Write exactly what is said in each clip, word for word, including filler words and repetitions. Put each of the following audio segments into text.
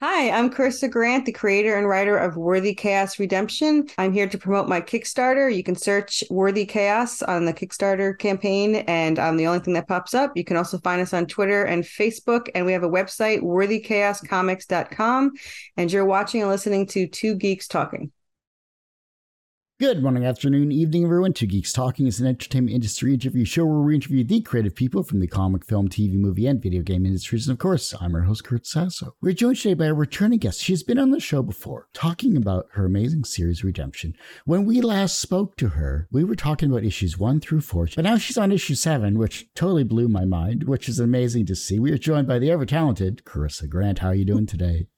Hi, I'm Corissa Grant, the creator and writer of Worthy Chaos Redemption. I'm here to promote my Kickstarter. You can search Worthy Chaos on the Kickstarter campaign, and I'm the only thing that pops up. You can also find us on Twitter and Facebook, and we have a website, worthy chaos comics dot com, and you're watching and listening to Two Geeks Talking. Good morning, afternoon, evening, everyone. Two Geeks Talking is an entertainment industry interview show where we interview the creative people from the comic, film, T V, movie, and video game industries. And of course, I'm your host, Kurt Sasso. We're joined today by a returning guest. She's been on the show before, talking about her amazing series, Redemption. When we last spoke to her, we were talking about issues one through four, but now she's on issue seven, which totally blew my mind, which is amazing to see. We are joined by the ever-talented Corissa Grant. How are you doing today?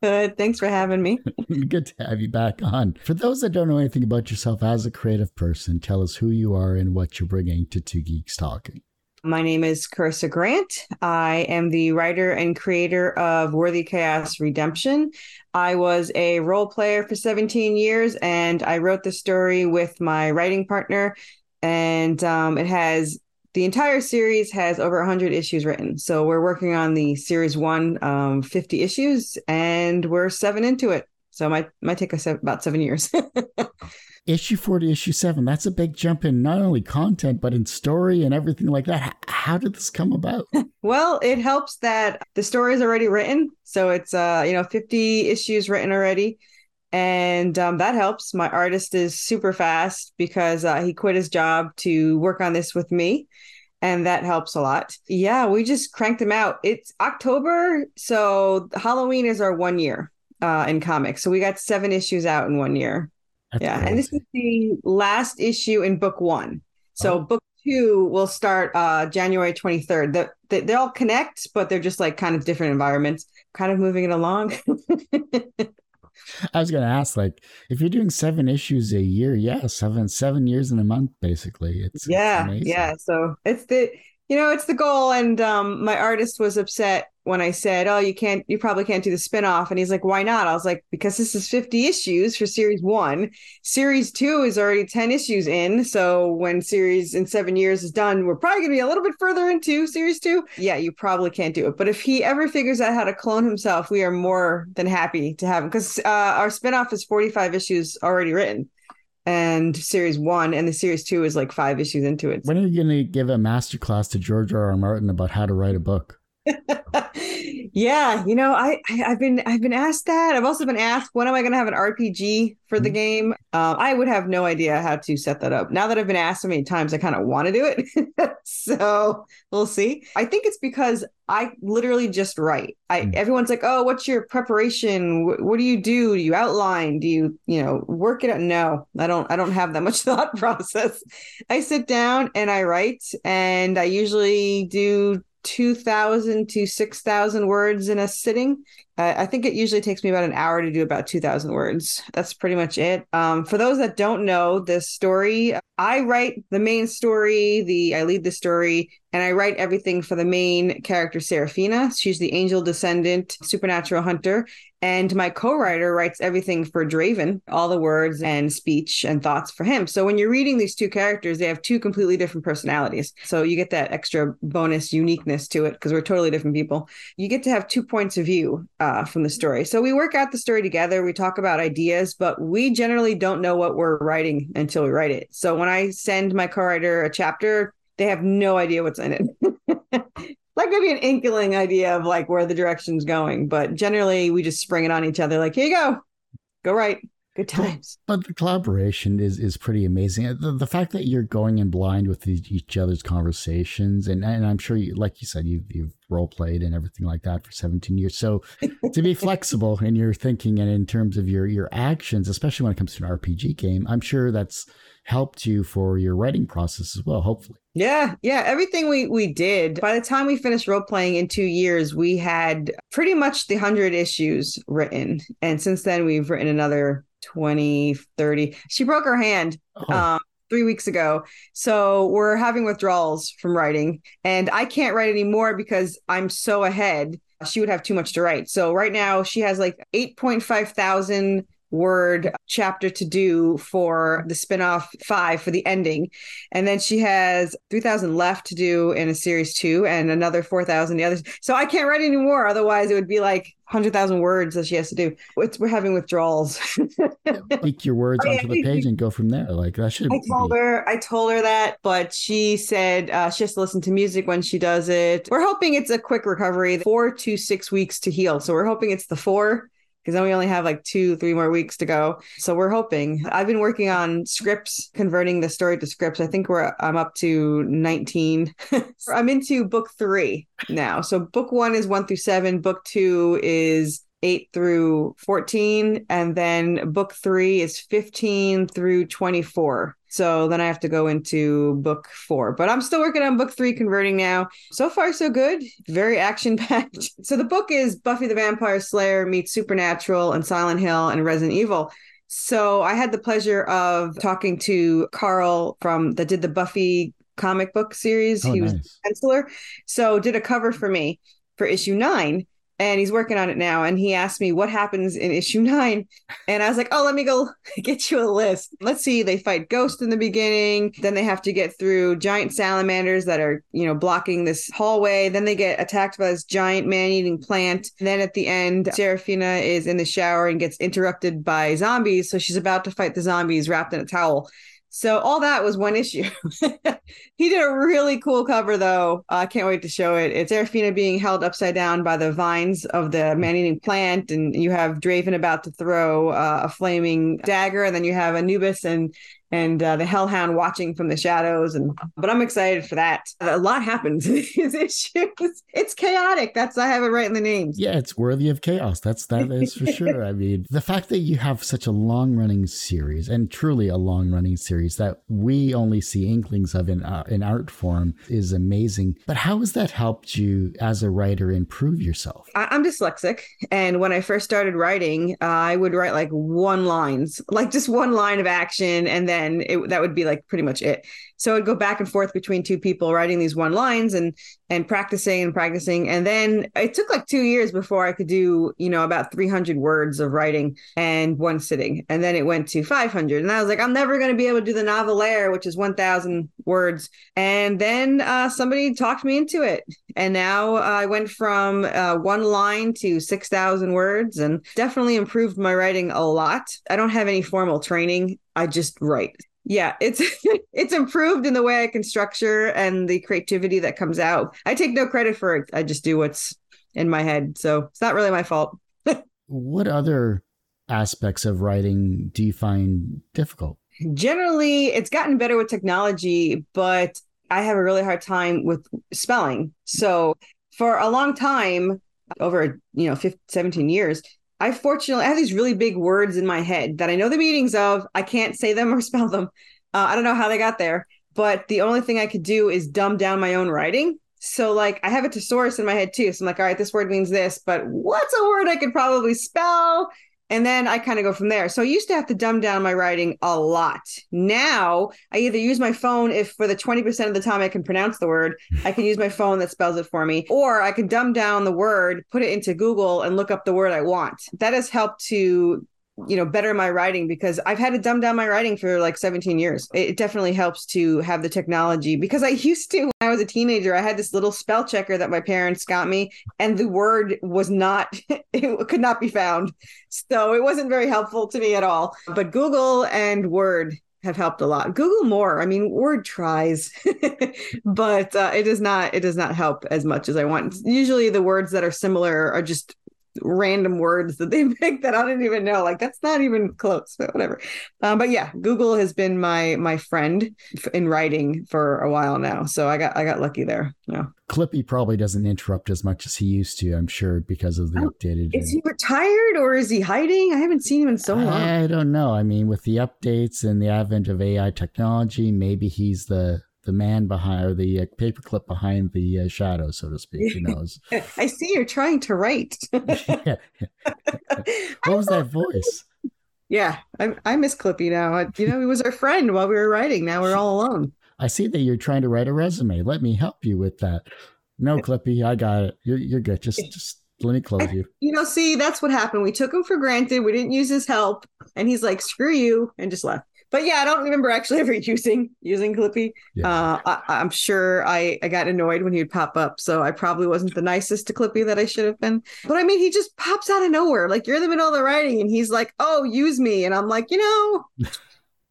Good. Thanks for having me. Good to have you back on. For those that don't know anything about yourself as a creative person, tell us who you are and what you're bringing to Two Geeks Talking. My name is Corissa Grant. I am the writer and creator of Worthy Chaos Redemption. I was a role player for seventeen years, and I wrote the story with my writing partner. And um, it has the entire series has over one hundred issues written. So we're working on the series one, um, fifty issues, and we're seven into it. So my might take us about seven years. Issue four to issue seven, that's a big jump in not only content, but in story and everything like that. How did this come about? Well, it helps that the story is already written. So it's, uh, you know, fifty issues written already. And um, that helps. My artist is super fast because uh, he quit his job to work on this with me. And that helps a lot. Yeah, we just cranked them out. It's October. So Halloween is our one year uh, in comics. So we got seven issues out in one year. That's yeah. Crazy. And this is the last issue in book one. So oh. book two will start uh, January twenty-third. The, the, they all connect, but they're just like kind of different environments, kind of moving it along. I was going to ask, like, if you're doing seven issues a year, yeah, seven, seven years in a month, basically. It's yeah, it's yeah. So it's the, you know, it's the goal. And um, my artist was upset when I said, oh, you can't, you probably can't do the spinoff. And he's like, why not? I was like, because this is fifty issues for series one. Series two is already ten issues in. So when series in seven years is done, we're probably going to be a little bit further into series two. Yeah, you probably can't do it. But if he ever figures out how to clone himself, we are more than happy to have him, because uh, our spinoff is forty-five issues already written. And series one, and the series two is like five issues into it. When are you going to give a masterclass to George R. R. Martin about how to write a book? Yeah, you know, I, I I've been I've been asked that. I've also been asked, when am I going to have an R P G for the mm-hmm. game? Um, I would have no idea how to set that up. Now that I've been asked so many times, I kind of want to do it. So we'll see. I think it's because I literally just write. I mm-hmm. Everyone's like, oh, what's your preparation? What, what do you do? Do you outline? Do you, you know, work it out? No, I don't. I don't have that much thought process. I sit down and I write, and I usually do two thousand to six thousand words in a sitting. Uh, I think it usually takes me about an hour to do about two thousand words. That's pretty much it. Um, for those that don't know the story, I write the main story, the I lead the story, and I write everything for the main character, Serafina. She's the angel descendant, supernatural hunter. And my co-writer writes everything for Draven, all the words and speech and thoughts for him. So when you're reading these two characters, they have two completely different personalities. So you get that extra bonus uniqueness to it because we're totally different people. You get to have two points of view uh, from the story. So we work out the story together. We talk about ideas, but we generally don't know what we're writing until we write it. So when I send my co-writer a chapter, they have no idea what's in it. Like maybe an inkling idea of like where the direction's going, but generally we just spring it on each other. Like, here you go, go right. Good times. But the collaboration is is pretty amazing. The, the fact that you're going in blind with each other's conversations, and, and I'm sure, you, like you said, you've, you've role played and everything like that for seventeen years. So to be flexible in your thinking and in terms of your your actions, especially when it comes to an R P G game, I'm sure that's helped you for your writing process as well, hopefully. Yeah, yeah. Everything we we did, by the time we finished role-playing in two years, we had pretty much the one hundred issues written. And since then, we've written another twenty, thirty. She broke her hand oh. um, three weeks ago. So we're having withdrawals from writing. And I can't write anymore because I'm so ahead. She would have too much to write. So right now, she has like eight point five thousand word chapter to do for the spinoff five for the ending. And then she has three thousand left to do in a series two and another four thousand the others. So I can't write anymore. Otherwise it would be like one hundred thousand words that she has to do. It's, we're having withdrawals. Take your words I mean, onto the page and go from there. Like that should. I told be. her, I told her that, but she said uh, she has to listen to music when she does it. We're hoping it's a quick recovery, four to six weeks to heal. So we're hoping it's the four. Because then we only have like two, three more weeks to go. So we're hoping. I've been working on scripts, converting the story to scripts. I think we're I'm up to nineteen. I'm into book three now. So book one is one through seven. Book two is eight through fourteen. And then book three is fifteen through twenty-four. So then I have to go into book four, but I'm still working on book three, converting now. So far, so good. Very action packed. So the book is Buffy the Vampire Slayer meets Supernatural and Silent Hill and Resident Evil. So I had the pleasure of talking to Carl from that did the Buffy comic book series. Oh, he nice. was a penciler. So did a cover for me for issue nine. And he's working on it now. And he asked me what happens in issue nine. And I was like, oh, let me go get you a list. Let's see. They fight ghosts in the beginning. Then they have to get through giant salamanders that are, you know, blocking this hallway. Then they get attacked by this giant man-eating plant. And then at the end, Serafina is in the shower and gets interrupted by zombies. So she's about to fight the zombies wrapped in a towel. So all that was one issue. He did a really cool cover, though. I uh, can't wait to show it. It's Serafina being held upside down by the vines of the man-eating plant. And you have Draven about to throw uh, a flaming dagger. And then you have Anubis and and uh, the Hellhound watching from the shadows. And But I'm excited for that. A lot happens in these issues. It's chaotic. That's I have it right in the name. Yeah, it's worthy of chaos. That's that is for sure. I mean, the fact that you have such a long-running series, and truly a long-running series that we only see inklings of in uh, in art form is amazing. But how has that helped you as a writer improve yourself? I, I'm dyslexic. And when I first started writing, uh, I would write like one lines, like just one line of action. And then And it, that would be like pretty much it. So I'd go back and forth between two people writing these one lines and and practicing and practicing. And then it took like two years before I could do, you know, about three hundred words of writing and one sitting. And then it went to five hundred. And I was like, I'm never going to be able to do the novelaire, which is one thousand words. And then uh, somebody talked me into it. And now uh, I went from uh, one line to six thousand words and definitely improved my writing a lot. I don't have any formal training. I just write. Yeah, it's it's improved in the way I can structure and the creativity that comes out. I take no credit for it. I just do what's in my head. So it's not really my fault. What other aspects of writing do you find difficult? Generally, it's gotten better with technology, but I have a really hard time with spelling. So for a long time, over, you know, fifteen, seventeen years, I fortunately I have these really big words in my head that I know the meanings of. I can't say them or spell them. Uh, I don't know how they got there, but the only thing I could do is dumb down my own writing. So like I have a thesaurus in my head too. So I'm like, all right, this word means this, but what's a word I could probably spell? And then I kind of go from there. So I used to have to dumb down my writing a lot. Now I either use my phone if for the twenty percent of the time I can pronounce the word, I can use my phone that spells it for me, or I can dumb down the word, put it into Google and look up the word I want. That has helped to, you know, better my writing because I've had to dumb down my writing for like seventeen years. It definitely helps to have the technology because I used to, when I was a teenager, I had this little spell checker that my parents got me and the word was not, it could not be found. So it wasn't very helpful to me at all. But Google and Word have helped a lot. Google more. I mean, Word tries, but uh, it does not, it does not help as much as I want. Usually the words that are similar are just random words that they pick that I didn't even know. Like that's not even close, but whatever. Um, but yeah, Google has been my my friend in writing for a while now. So I got I got lucky there. Yeah. Clippy probably doesn't interrupt as much as he used to, I'm sure, because of the oh, updated. Is he retired or is he hiding? I haven't seen him in so long. I don't know. I mean, with the updates and the advent of A I technology, maybe he's the the man behind or the uh, paperclip behind the uh, shadow, so to speak. Who knows? I see you're trying to write. Yeah. What was that voice? Yeah, I, I miss Clippy now. I, you know, he was our friend while we were writing. Now we're all alone. I see that you're trying to write a resume. Let me help you with that. No, Clippy, I got it. You're, you're good. Just, just let me close you. You know, see, that's what happened. We took him for granted. We didn't use his help. and he's like, screw you, and just left. But yeah, I don't remember actually ever using using Clippy. Yeah. Uh, I, I'm sure I, I got annoyed when he would pop up. So I probably wasn't the nicest to Clippy that I should have been. But I mean, he just pops out of nowhere. Like, you're in the middle of the writing and he's like, oh, use me. And I'm like, you know,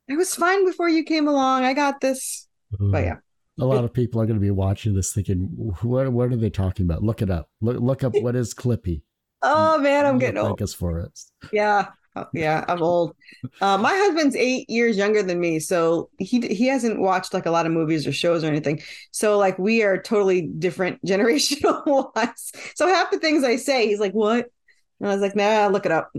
I was fine before you came along. I got this. Mm. But yeah. A lot of people are going to be watching this thinking, what what are they talking about? Look it up. Look, look up what is Clippy. Oh, man, I'm getting old. Us for it. Yeah. Yeah, I'm old. Uh, my husband's eight years younger than me, so he he hasn't watched like a lot of movies or shows or anything. So like we are totally different generational wise. So half the things I say, he's like, "What?" And I was like, "Nah, look it up."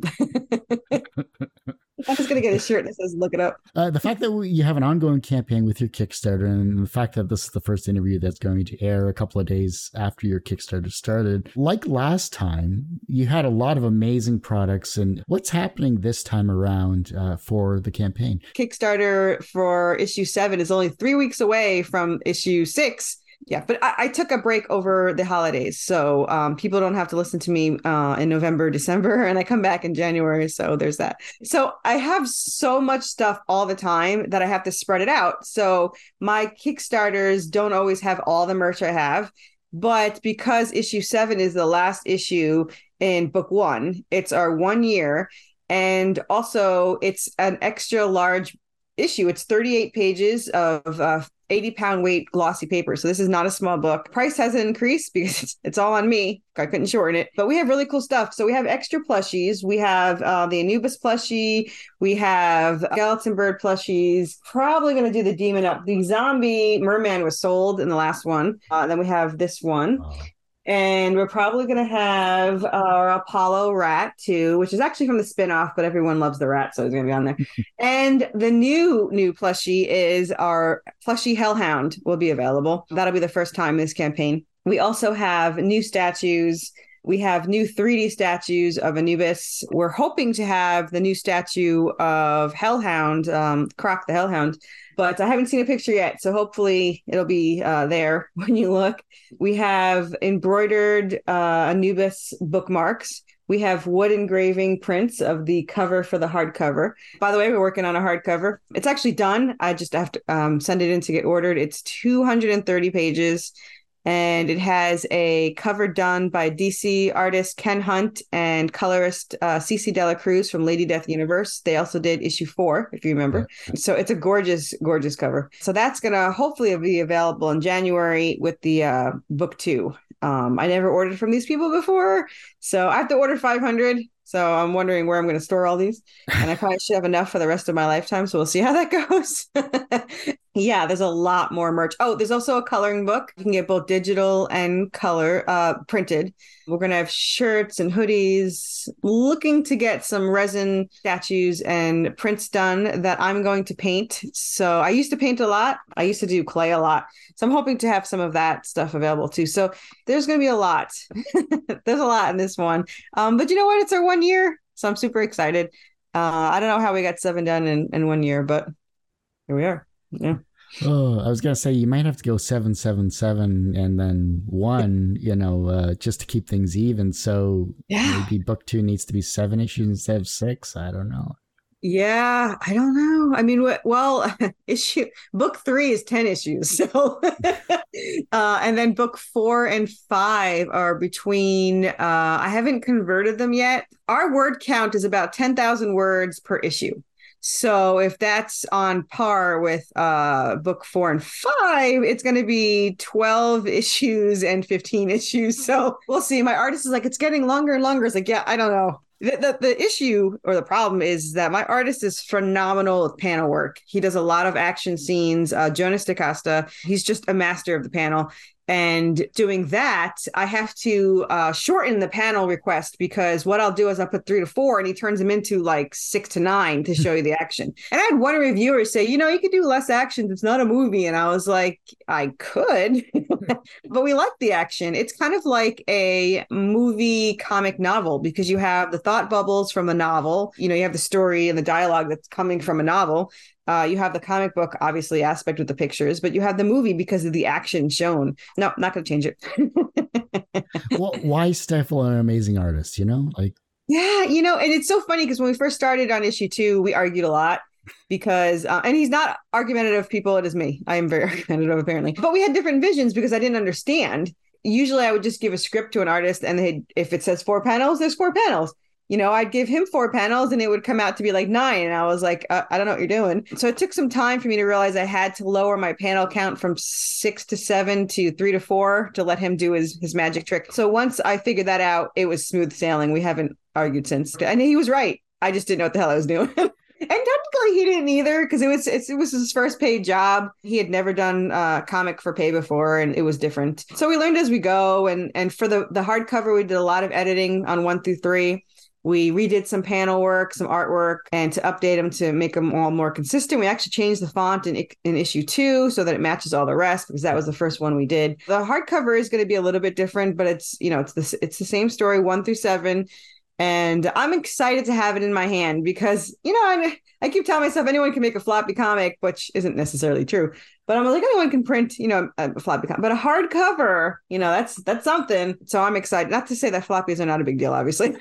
I was gonna get a shirt that says "Look it up." Uh, the fact that we, you have an ongoing campaign with your Kickstarter, and the fact that this is the first interview that's going to air a couple of days after your Kickstarter started, like last time, you had a lot of amazing products. And what's happening this time around uh, for the campaign? Kickstarter for issue seven is only three weeks away from issue six. Yeah, but I, I took a break over the holidays, so um, people don't have to listen to me uh, in November, December, and I come back in January, so there's that. So I have so much stuff all the time that I have to spread it out. So my Kickstarters don't always have all the merch I have, but because issue seven is the last issue in book one, it's our one year, and also it's an extra large issue. It's thirty-eight pages of uh, eighty pound weight glossy paper. So this is not a small book. Price hasn't increased because it's, it's all on me. I couldn't shorten it, but we have really cool stuff. So we have extra plushies. We have uh, the Anubis plushie. We have skeleton bird plushies. Probably going to do the demon up. The zombie merman was sold in the last one. Uh, then we have this one. Wow. And we're probably going to have our Apollo rat too, which is actually from the spinoff, but everyone loves the rat, so it's going to be on there. And the new, new plushie is our plushie hellhound will be available. That'll be the first time in this campaign. We also have new statues. We have new three D statues of Anubis. We're hoping to have the new statue of Hellhound, um, Croc the Hellhound, but I haven't seen a picture yet. So hopefully it'll be uh, there when you look. We have embroidered uh, Anubis bookmarks. We have wood engraving prints of the cover for the hardcover. By the way, we're working on a hardcover. It's actually done. I just have to um, send it in to get ordered. It's two hundred thirty pages. And it has a cover done by D C artist Ken Hunt and colorist uh, Cece De La Cruz from Lady Death Universe. They also did issue four, if you remember. Yeah. So it's a gorgeous, gorgeous cover. So that's going to hopefully be available in January with the uh, book two. Um, I never ordered from these people before, so I have to order five hundred. So I'm wondering where I'm going to store all these. And I probably should have enough for the rest of my lifetime. So we'll see how that goes. Yeah, there's a lot more merch. Oh, there's also a coloring book. You can get both digital and color uh, printed. We're going to have shirts and hoodies, looking to get some resin statues and prints done that I'm going to paint. So I used to paint a lot. I used to do clay a lot. So I'm hoping to have some of that stuff available too. So there's going to be a lot. There's a lot in this one. Um, but you know what? It's our one year. So I'm super excited. Uh, I don't know how we got seven done in, in one year, but here we are. Yeah. Oh, I was going to say, you might have to go seven, seven, seven, and then one, you know, uh, just to keep things even. So yeah. Maybe book two needs to be seven issues instead of six. I don't know. Yeah, I don't know. I mean, well, issue book three is ten issues. So, uh, and then book four and five are between, uh, I haven't converted them yet. Our word count is about ten thousand words per issue. So if that's on par with uh, book four and five, it's going to be twelve issues and fifteen issues. So we'll see. My artist is like, it's getting longer and longer. It's like, yeah, I don't know. The, the, the issue or the problem is that my artist is phenomenal at panel work. He does a lot of action scenes. Uh, Jonas DaCosta, he's just a master of the panel. And doing that, I have to uh, shorten the panel request because what I'll do is I'll put three to four and he turns them into like six to nine to show you the action. And I had one reviewer say, you know, you could do less action. It's not a movie. And I was like, I could, but we like the action. It's kind of like a movie comic novel because you have the thought bubbles from a novel. You know, you have the story and the dialogue that's coming from a novel. Uh, you have the comic book, obviously, aspect with the pictures, but you have the movie because of the action shown. No, not going to change it. Well, why stifle an amazing artist, you know? Like, Yeah, you know, and it's so funny because when we first started on issue two, we argued a lot because, uh, and he's not argumentative, people, it is me. I am very argumentative, apparently. But we had different visions because I didn't understand. Usually I would just give a script to an artist and they'd, if it says four panels, there's four panels. You know, I'd give him four panels and it would come out to be like nine. And I was like, uh, I don't know what you're doing. So it took some time for me to realize I had to lower my panel count from six to seven to three to four to let him do his, his magic trick. So once I figured that out, it was smooth sailing. We haven't argued since. And he was right. I just didn't know what the hell I was doing. And technically he didn't either because it was it's, it was his first paid job. He had never done a uh, comic for pay before and it was different. So we learned as we go. And and for the, the hardcover, we did a lot of editing on one through three. We redid some panel work, some artwork, and to update them to make them all more consistent. We actually changed the font in, in issue two so that it matches all the rest because that was the first one we did. The hardcover is going to be a little bit different, but it's, you know, it's the, it's the same story, one through seven. And I'm excited to have it in my hand because, you know, I'm, I keep telling myself anyone can make a floppy comic, which isn't necessarily true. But I'm like, anyone can print, you know, a floppy comic. But a hardcover, you know, that's that's something. So I'm excited. Not to say that floppies are not a big deal, obviously,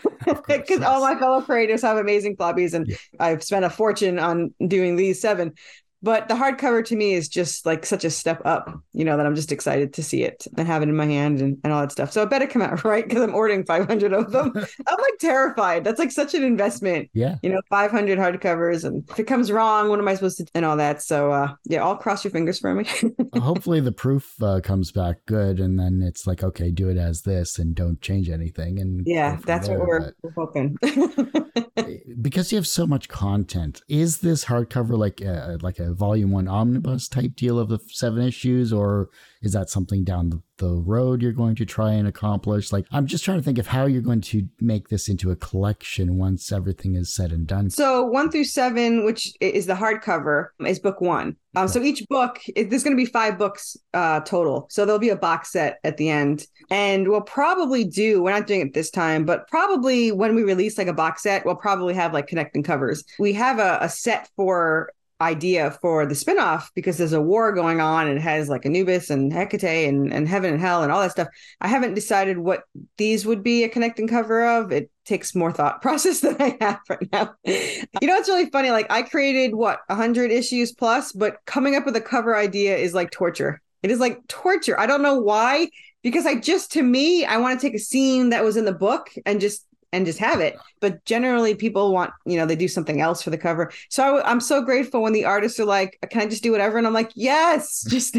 because all my fellow creators have amazing floppies. And yeah. I've spent a fortune on doing these seven. But the hardcover to me is just like such a step up, you know, that I'm just excited to see it and have it in my hand and, and all that stuff. So it better come out right because I'm ordering five hundred of them. I'm like terrified. That's like such an investment. Yeah. You know, five hundred hardcovers. And if it comes wrong, what am I supposed to do and all that? So, uh, yeah, I'll cross your fingers for me. Hopefully the proof uh, comes back good. And then it's like, OK, do it as this and don't change anything. And yeah, that's there, what we're, we're hoping. Because you have so much content. Is this hardcover like a, like a volume one omnibus type deal of the seven issues, or is that something down the, the road you're going to try and accomplish? Like, I'm just trying to think of how you're going to make this into a collection once everything is said and done. So one through seven, which is the hardcover, is book one. Um, okay. So each book, there's going to be five books uh, total. So there'll be a box set at the end. And we'll probably do, we're not doing it this time, but probably when we release like a box set, we'll probably have like connecting covers. We have a, a set for idea for the spinoff because there's a war going on and it has like Anubis and Hecate and, and heaven and hell and all that stuff. I haven't decided what these would be a connecting cover of. It takes more thought process than I have right now. You know, it's really funny. Like I created what one hundred issues plus, but coming up with a cover idea is like torture. It is like torture. I don't know why, because I just, to me, I want to take a scene that was in the book and just and just have it. But generally people want, you know, they do something else for the cover. So I w- I'm so grateful when the artists are like, can I just do whatever? And I'm like, yes, just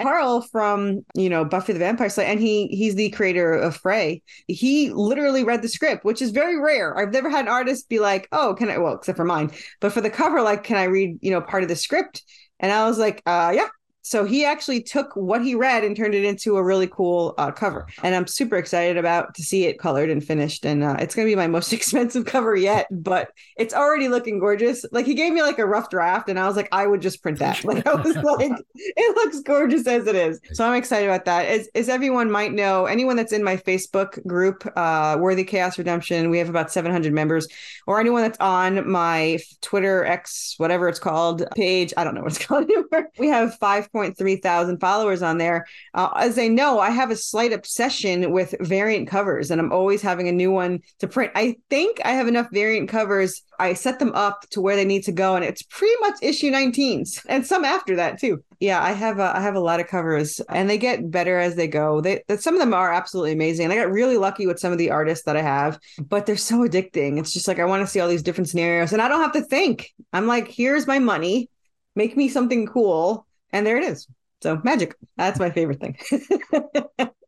Carl from, you know, Buffy the Vampire Slayer. And he, he's the creator of Frey. He literally read the script, which is very rare. I've never had an artist be like, oh, can I, well, except for mine, but for the cover, like, can I read, you know, part of the script? And I was like, uh, yeah. So he actually took what he read and turned it into a really cool uh, cover. And I'm super excited about to see it colored and finished. And uh, it's going to be my most expensive cover yet, but it's already looking gorgeous. Like he gave me like a rough draft and I was like, I would just print that. Like I was like, it looks gorgeous as it is. So I'm excited about that. As, as everyone might know, anyone that's in my Facebook group, uh, Worthy Chaos Redemption, we have about seven hundred members, or anyone that's on my Twitter X, whatever it's called, page. I don't know what it's called anymore. We have five point three thousand followers on there. Uh, as they know, I have a slight obsession with variant covers and I'm always having a new one to print. I think I have enough variant covers. I set them up to where they need to go and it's pretty much issue nineteens and some after that too. Yeah, I have a, I have a lot of covers and they get better as they go. They, some of them are absolutely amazing. And I got really lucky with some of the artists that I have, but they're so addicting. It's just like, I want to see all these different scenarios and I don't have to think. I'm like, here's my money. Make me something cool. And there it is. So magic. That's my favorite thing.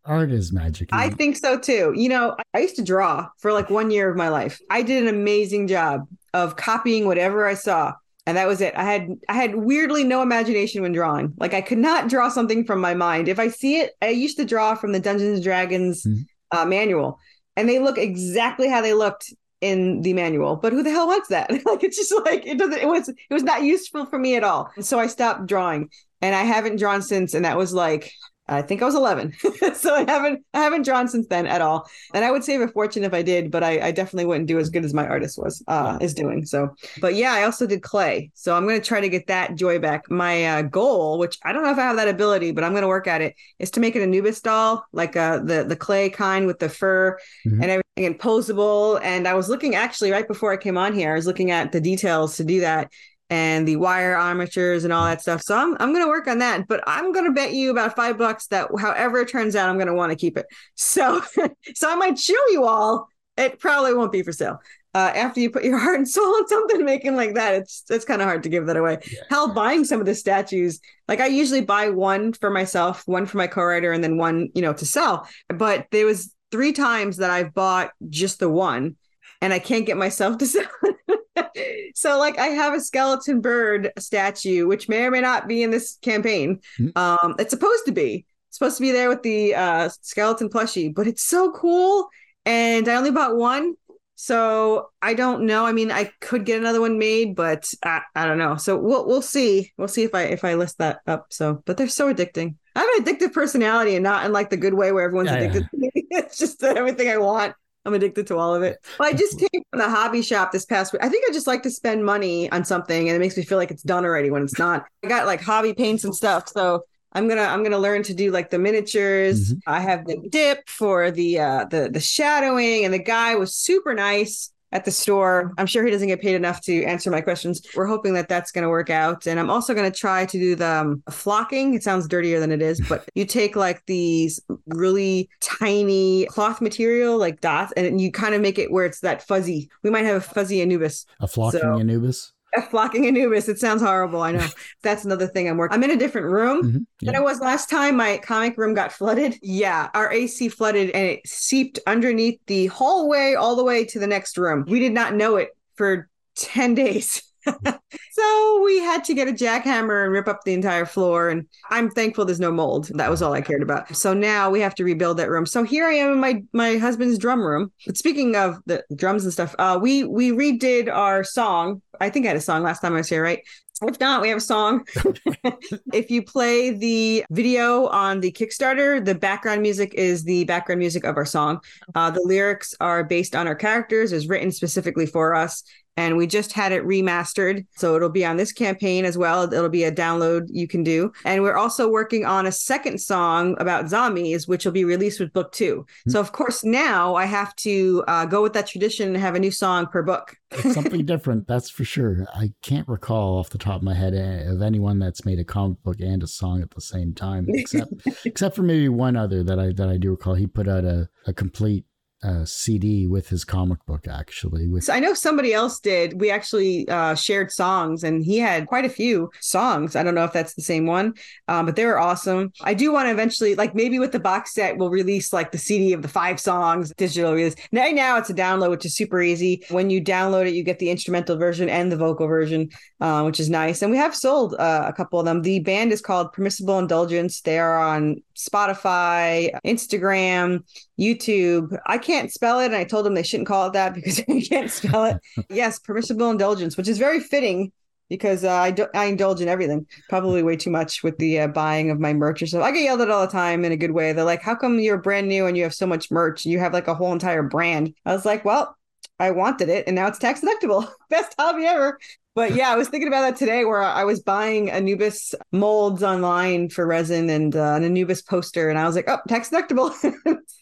Art is magic. I it? think so too. You know, I used to draw for like one year of my life. I did an amazing job of copying whatever I saw. And that was it. I had I had weirdly no imagination when drawing. Like I could not draw something from my mind. If I see it, I used to draw from the Dungeons and Dragons mm-hmm. uh, manual. And they look exactly how they looked in the manual, but who the hell wants that? Like, it's just like, it doesn't, it was, it was not useful for me at all. So I stopped drawing and I haven't drawn since. And that was like, I think I was eleven. So I haven't, I haven't drawn since then at all. And I would save a fortune if I did, but I, I definitely wouldn't do as good as my artist was, uh, is doing. So, but yeah, I also did clay. So I'm going to try to get that joy back. My uh, goal, which I don't know if I have that ability, but I'm going to work at it, is to make an Anubis doll, like uh, the, the clay kind with the fur mm-hmm. and everything, and posable. And I was looking actually right before I came on here, I was looking at the details to do that, and the wire armatures and all that stuff. So I'm I'm going to work on that, but I'm going to bet you about five bucks that however it turns out, I'm going to want to keep it. So, so I might show you all. It probably won't be for sale. Uh, after you put your heart and soul in something, making like that, it's it's kind of hard to give that away. Yeah. Hell, buying some of the statues, like I usually buy one for myself, one for my co-writer, and then one, you know, to sell. But there was three times that I've bought just the one, and I can't get myself to sell it. So like I have a skeleton bird statue, which may or may not be in this campaign. Mm-hmm. Um, it's supposed to be. It's supposed to be there with the uh, skeleton plushie, but it's so cool. And I only bought one. So I don't know. I mean, I could get another one made, but I, I don't know. So we'll we'll see. We'll see if I if I list that up. So, but they're so addicting. I have an addictive personality, and not in like the good way where everyone's yeah, addicted yeah. to me. It's just everything I want. I'm addicted to all of it. Well, I just came from the hobby shop this past week. I think I just like to spend money on something, and it makes me feel like it's done already when it's not. I got like hobby paints and stuff. So I'm going to, I'm going to learn to do like the miniatures. Mm-hmm. I have the dip for the, uh, the, the shadowing, and the guy was super nice at the store. I'm sure he doesn't get paid enough to answer my questions. We're hoping that that's going to work out. And I'm also going to try to do the um, flocking. It sounds dirtier than it is, but you take like these really tiny cloth material, like dots, and you kind of make it where it's that fuzzy. We might have a fuzzy Anubis. A flocking so, Anubis? A flocking Anubis. It sounds horrible. I know. That's another thing I'm working. I'm in a different room mm-hmm. yeah. than I was last time. My comic room got flooded. Yeah. Our A C flooded, and it seeped underneath the hallway all the way to the next room. We did not know it for ten days. So we had to get a jackhammer and rip up the entire floor. And I'm thankful there's no mold. That was all I cared about. So now we have to rebuild that room. So here I am in my, my husband's drum room. But speaking of the drums and stuff, uh, we, we redid our song. I think I had a song last time I was here, right? If not, we have a song. If you play the video on the Kickstarter, the background music is the background music of our song. Uh, the lyrics are based on our characters, is written specifically for us. And we just had it remastered. So it'll be on this campaign as well. It'll be a download you can do. And we're also working on a second song about zombies, which will be released with book two. Mm-hmm. So, of course, now I have to uh, go with that tradition and have a new song per book. It's something different. That's for sure. I can't recall off the top of my head of anyone that's made a comic book and a song at the same time, except except for maybe one other that I that I do recall. He put out a, a complete Uh, C D with his comic book, actually. With- so I know somebody else did. We actually uh, shared songs, and he had quite a few songs. I don't know if that's the same one, um, but they were awesome. I do want to eventually, like maybe with the box set, we'll release like the C D of the five songs, digital release. Now, now it's a download, which is super easy. When you download it, you get the instrumental version and the vocal version, uh, which is nice. And we have sold uh, a couple of them. The band is called Permissible Indulgence. They are on Spotify, Instagram, YouTube. I can't spell it, and I told them they shouldn't call it that because you can't spell it. Yes, Permissible Indulgence, which is very fitting because uh, I do- I indulge in everything, probably way too much with the uh, buying of my merch or stuff. I get yelled at all the time in a good way. They're like, "How come you're brand new and you have so much merch? You have like a whole entire brand." I was like, "Well, I wanted it, and now it's tax deductible." Best hobby ever. But yeah, I was thinking about that today, where I was buying Anubis molds online for resin and uh, an Anubis poster. And I was like, oh, tax deductible.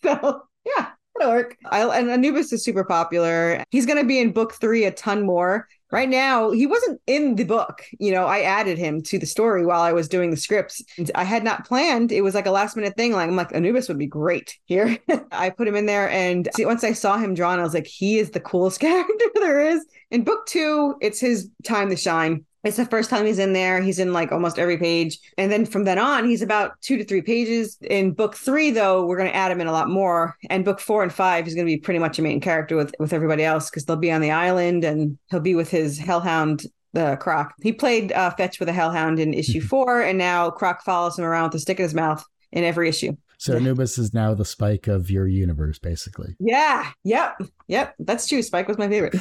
So yeah, that'll work. I, and Anubis is super popular. He's going to be in book three a ton more. Right now, he wasn't in the book. You know, I added him to the story while I was doing the scripts. I had not planned. It was like a last minute thing. Like I'm like, Anubis would be great here. I put him in there. And see, once I saw him drawn, I was like, he is the coolest character there is. In book two, it's his time to shine. It's the first time he's in there. He's in like almost every page. And then from then on, he's about two to three pages. In book three, though, we're going to add him in a lot more. And book four and five, he's going to be pretty much a main character with, with everybody else because they'll be on the island and he'll be with his hellhound, the Croc. He played uh, fetch with a hellhound in issue four. And now Croc follows him around with a stick in his mouth in every issue. So yeah. Anubis is now the Spike of your universe, basically. Yeah. Yep. Yep. That's true. Spike was my favorite.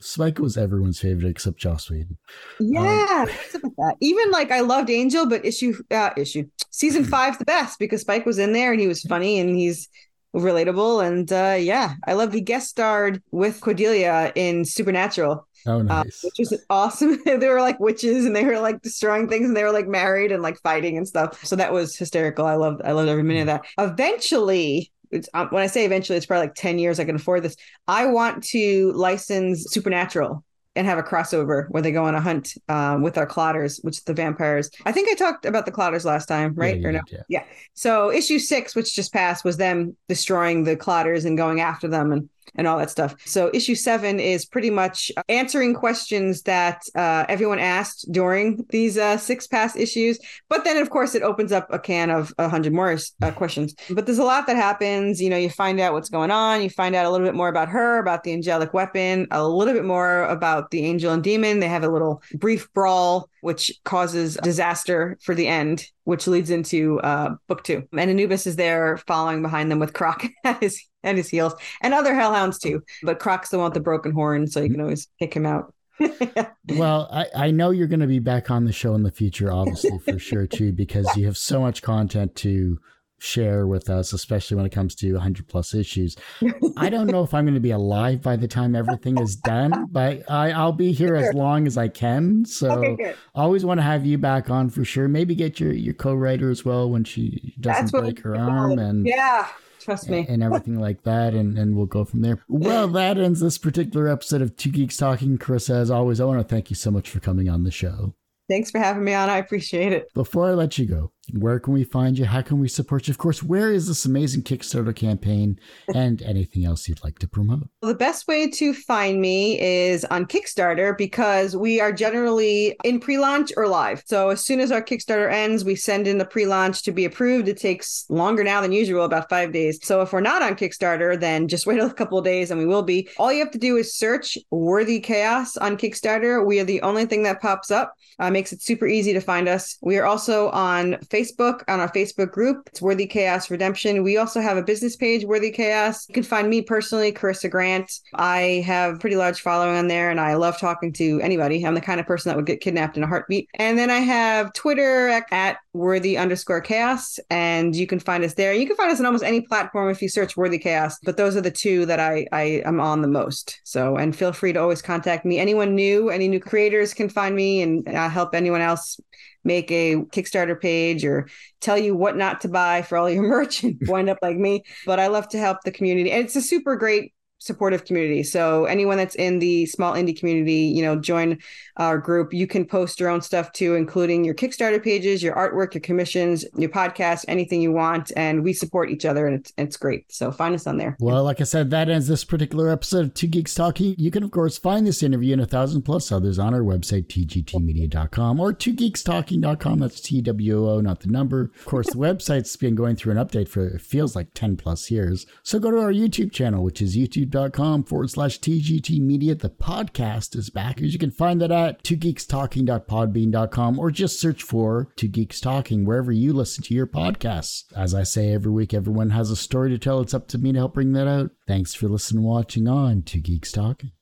Spike was everyone's favorite except Joss Whedon. Yeah. Um, what's up with that? Even like I loved Angel, but issue uh, issue season five's the best because Spike was in there and he was funny and he's relatable. And uh, yeah, I love he guest starred with Cordelia in Supernatural. Oh, nice. Uh, which was awesome. They were like witches and they were like destroying things and they were like married and like fighting and stuff. So that was hysterical. I loved I loved every minute of that. Eventually, it's, um, when I say eventually, it's probably like ten years I can afford this. I want to license Supernatural and have a crossover where they go on a hunt uh, with our Clodders, which is the vampires. I think I talked about the Clodders last time, right? Yeah, or no? Did, yeah. yeah. So issue six, which just passed, was them destroying the Clodders and going after them and and all that stuff. So issue seven is pretty much answering questions that uh, everyone asked during these uh, six past issues. But then, of course, it opens up a can of a hundred more uh, questions. But there's a lot that happens. You know, you find out what's going on. You find out a little bit more about her, about the angelic weapon, a little bit more about the angel and demon. They have a little brief brawl, which causes disaster for the end, which leads into uh, book two. And Anubis is there following behind them with Croc at his and his heels and other hellhounds too. But Croc's the one with the broken horn, so you can always kick him out. Well, I, I know you're going to be back on the show in the future, obviously, for sure, too, because you have so much content to share with us, especially when it comes to one hundred plus issues. I don't know if I'm going to be alive by the time everything is done, but I, I'll be here sure. as long as I can. So okay, always want to have you back on for sure. Maybe get your, your co-writer as well when she doesn't break her arm. And yeah. Trust me. And everything like that. And, and we'll go from there. Well, that ends this particular episode of Two Geeks Talking. Corissa, as always, I want to thank you so much for coming on the show. Thanks for having me on. I appreciate it. Before I let you go, where can we find you? How can we support you? Of course, where is this amazing Kickstarter campaign and anything else you'd like to promote? Well, the best way to find me is on Kickstarter because we are generally in pre-launch or live. So as soon as our Kickstarter ends, we send in the pre-launch to be approved. It takes longer now than usual, about five days. So if we're not on Kickstarter, then just wait a couple of days and we will be. All you have to do is search Worthy Chaos on Kickstarter. We are the only thing that pops up. Uh, makes it super easy to find us. We are also on Facebook, on our Facebook group. It's Worthy Chaos Redemption. We also have a business page, Worthy Chaos. You can find me personally, Corissa Grant. I have a pretty large following on there and I love talking to anybody. I'm the kind of person that would get kidnapped in a heartbeat. And then I have Twitter at Worthy underscore Chaos. And you can find us there. You can find us on almost any platform if you search Worthy Chaos. But those are the two that I, I am on the most. So, and feel free to always contact me. Anyone new, any new creators can find me and I help anyone else make a Kickstarter page or tell you what not to buy for all your merch and wind up like me. But I love to help the community. And it's a super great supportive community. So anyone that's in the small indie community, you know, join our group. You can post your own stuff too, including your Kickstarter pages, your artwork, your commissions, your podcast, anything you want. And we support each other and it's, it's great. So find us on there. Well, like I said, that ends this particular episode of Two Geeks Talking. You can, of course, find this interview and a thousand plus others on our website, t g t media dot com or two geeks talking dot com. That's T W O O, not the number. Of course, the website's been going through an update for, it feels like ten plus years. So go to our YouTube channel, which is YouTube. dot com forward slash T G T Media. The podcast is back. You can find that at two geeks talking dot podbean dot com or just search for Two Geeks Talking wherever you listen to your podcasts. As I say every week, everyone has a story to tell. It's up to me to help bring that out. Thanks for listening and watching on Two Geeks Talking.